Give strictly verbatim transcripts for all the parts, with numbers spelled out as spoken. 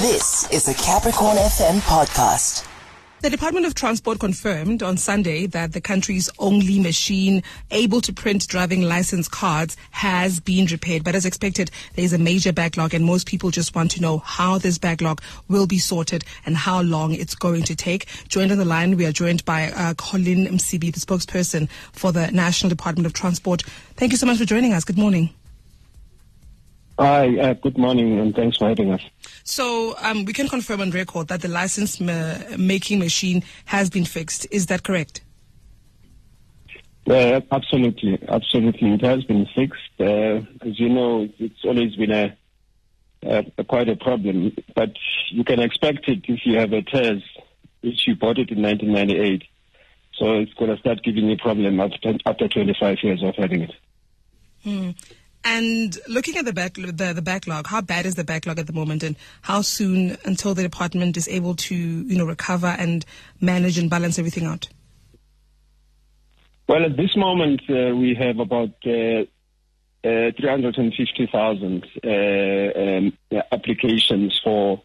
This is the Capricorn F M podcast. The Department of Transport confirmed on Sunday that the country's only machine able to print driving license cards has been repaired. But as expected, there is a major backlog, and most people just want to know how this backlog will be sorted and how long it's going to take. Joined on the line, we are joined by uh, Collen Msibi, the spokesperson for the National Department of Transport. Thank you so much for joining us. Good morning. Hi, uh, good morning, and thanks for having us. So um, we can confirm on record that the license-making ma- machine has been fixed. Is that correct? Uh, absolutely, absolutely. It has been fixed. Uh, as you know, it's always been a, a, a quite a problem, but you can expect it if you have a T E R S, which you bought it in nineteen ninety-eight. So it's going to start giving you problem after, after twenty-five years of having it. Hmm. And looking at the, back, the the backlog, how bad is the backlog at the moment, and how soon until the department is able to, you know, recover and manage and balance everything out? Well, at this moment, uh, we have about uh, uh, three hundred fifty thousand uh, um, applications for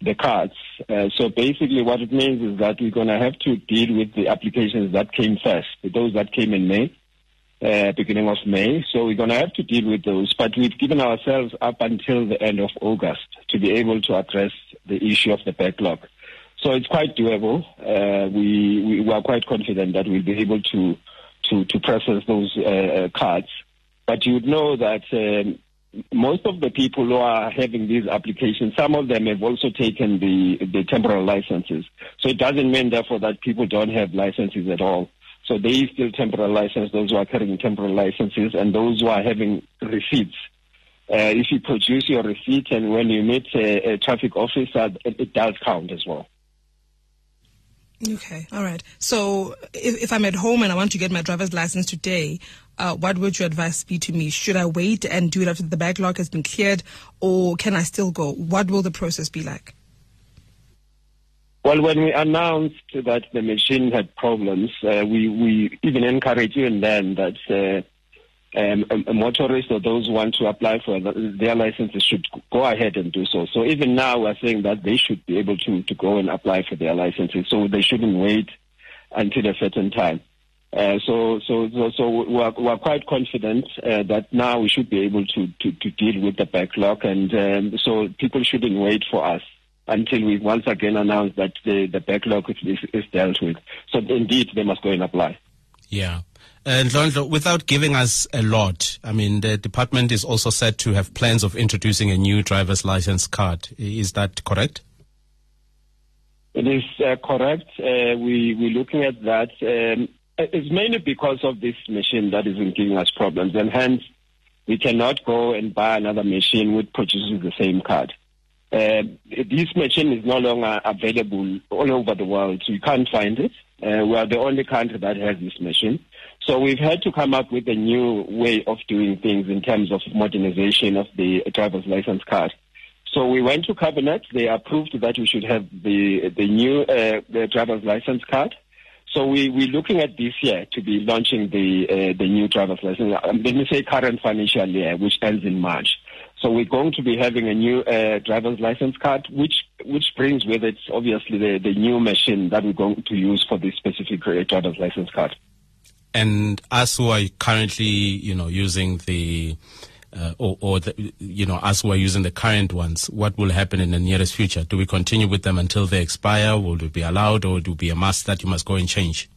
the cards. Uh, so basically what it means is that we're going to have to deal with the applications that came first, those that came in May. Uh, beginning of May, so we're going to have to deal with those. But we've given ourselves up until the end of August to be able to address the issue of the backlog. So it's quite doable. Uh, we, we we are quite confident that we'll be able to to, to process those uh, cards. But you'd know that um, most of the people who are having these applications, some of them have also taken the the temporary licenses. So it doesn't mean, therefore, that people don't have licenses at all. So they still temporary license, those who are carrying temporary licenses, and those who are having receipts. Uh, if you produce your receipt and when you meet a, a traffic officer, it, it does count as well. Okay, all right. So if, if I'm at home and I want to get my driver's license today, uh, what would your advice be to me? Should I wait and do it after the backlog has been cleared, or can I still go? What will the process be like? Well, when we announced that the machine had problems, uh, we, we even encouraged even then that uh, um, a, a motorist or those who want to apply for their licenses should go ahead and do so. So even now we're saying that they should be able to, to go and apply for their licenses, so they shouldn't wait until a certain time. Uh, so so, so, so we're, we're quite confident uh, that now we should be able to, to, to deal with the backlog, and um, so people shouldn't wait for us until we once again announce that the, the backlog is, is dealt with. So indeed, they must go and apply. Yeah. And Londlo, without giving us a lot, I mean, the department is also said to have plans of introducing a new driver's license card. Is that correct? It is uh, correct. Uh, we, we're looking at that. Um, it's mainly because of this machine that isn't giving us problems, and hence we cannot go and buy another machine which produces the same card. Uh, this machine is no longer available all over the world. You can't find it. Uh, we are the only country that has this machine. So we've had to come up with a new way of doing things in terms of modernization of the driver's license card. So we went to Cabinet. They approved that we should have the the new uh, the driver's license card. So we, we're looking at this year to be launching the uh, the new driver's license. Um, let me say current financial year, which ends in March. So we're going to be having a new uh, driver's license card, which which brings with it, obviously, the, the new machine that we're going to use for this specific uh, driver's license card. And us who are currently, you know, using the, uh, or, or the, you know, us who are using the current ones, what will happen in the nearest future? Do we continue with them until they expire? Will it be allowed, or do it be a must that you must go and change?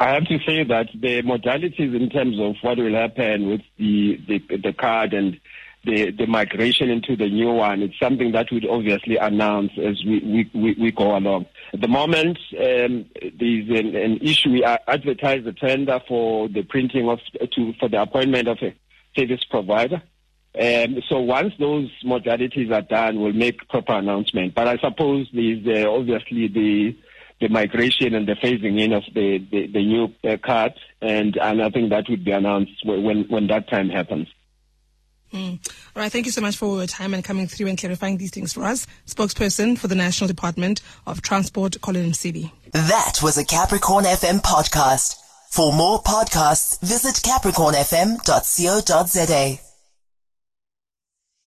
I have to say that the modalities in terms of what will happen with the, the, the card and the, the migration into the new one, it's something that we'd obviously announce as we, we, we go along. At the moment, um, there's an, an issue. We advertise the tender for the printing of, to, for the appointment of a service provider. Um, so once those modalities are done, we'll make proper announcement. But I suppose there's uh, obviously the the migration and the phasing in of the, the, the new uh, card, and, and I think that would be announced when, when that time happens. Mm. All right, thank you so much for your time and coming through and clarifying these things for us. Spokesperson for the National Department of Transport, Collen Msibi. That was a Capricorn F M podcast. For more podcasts, visit capricorn f m dot co dot z a.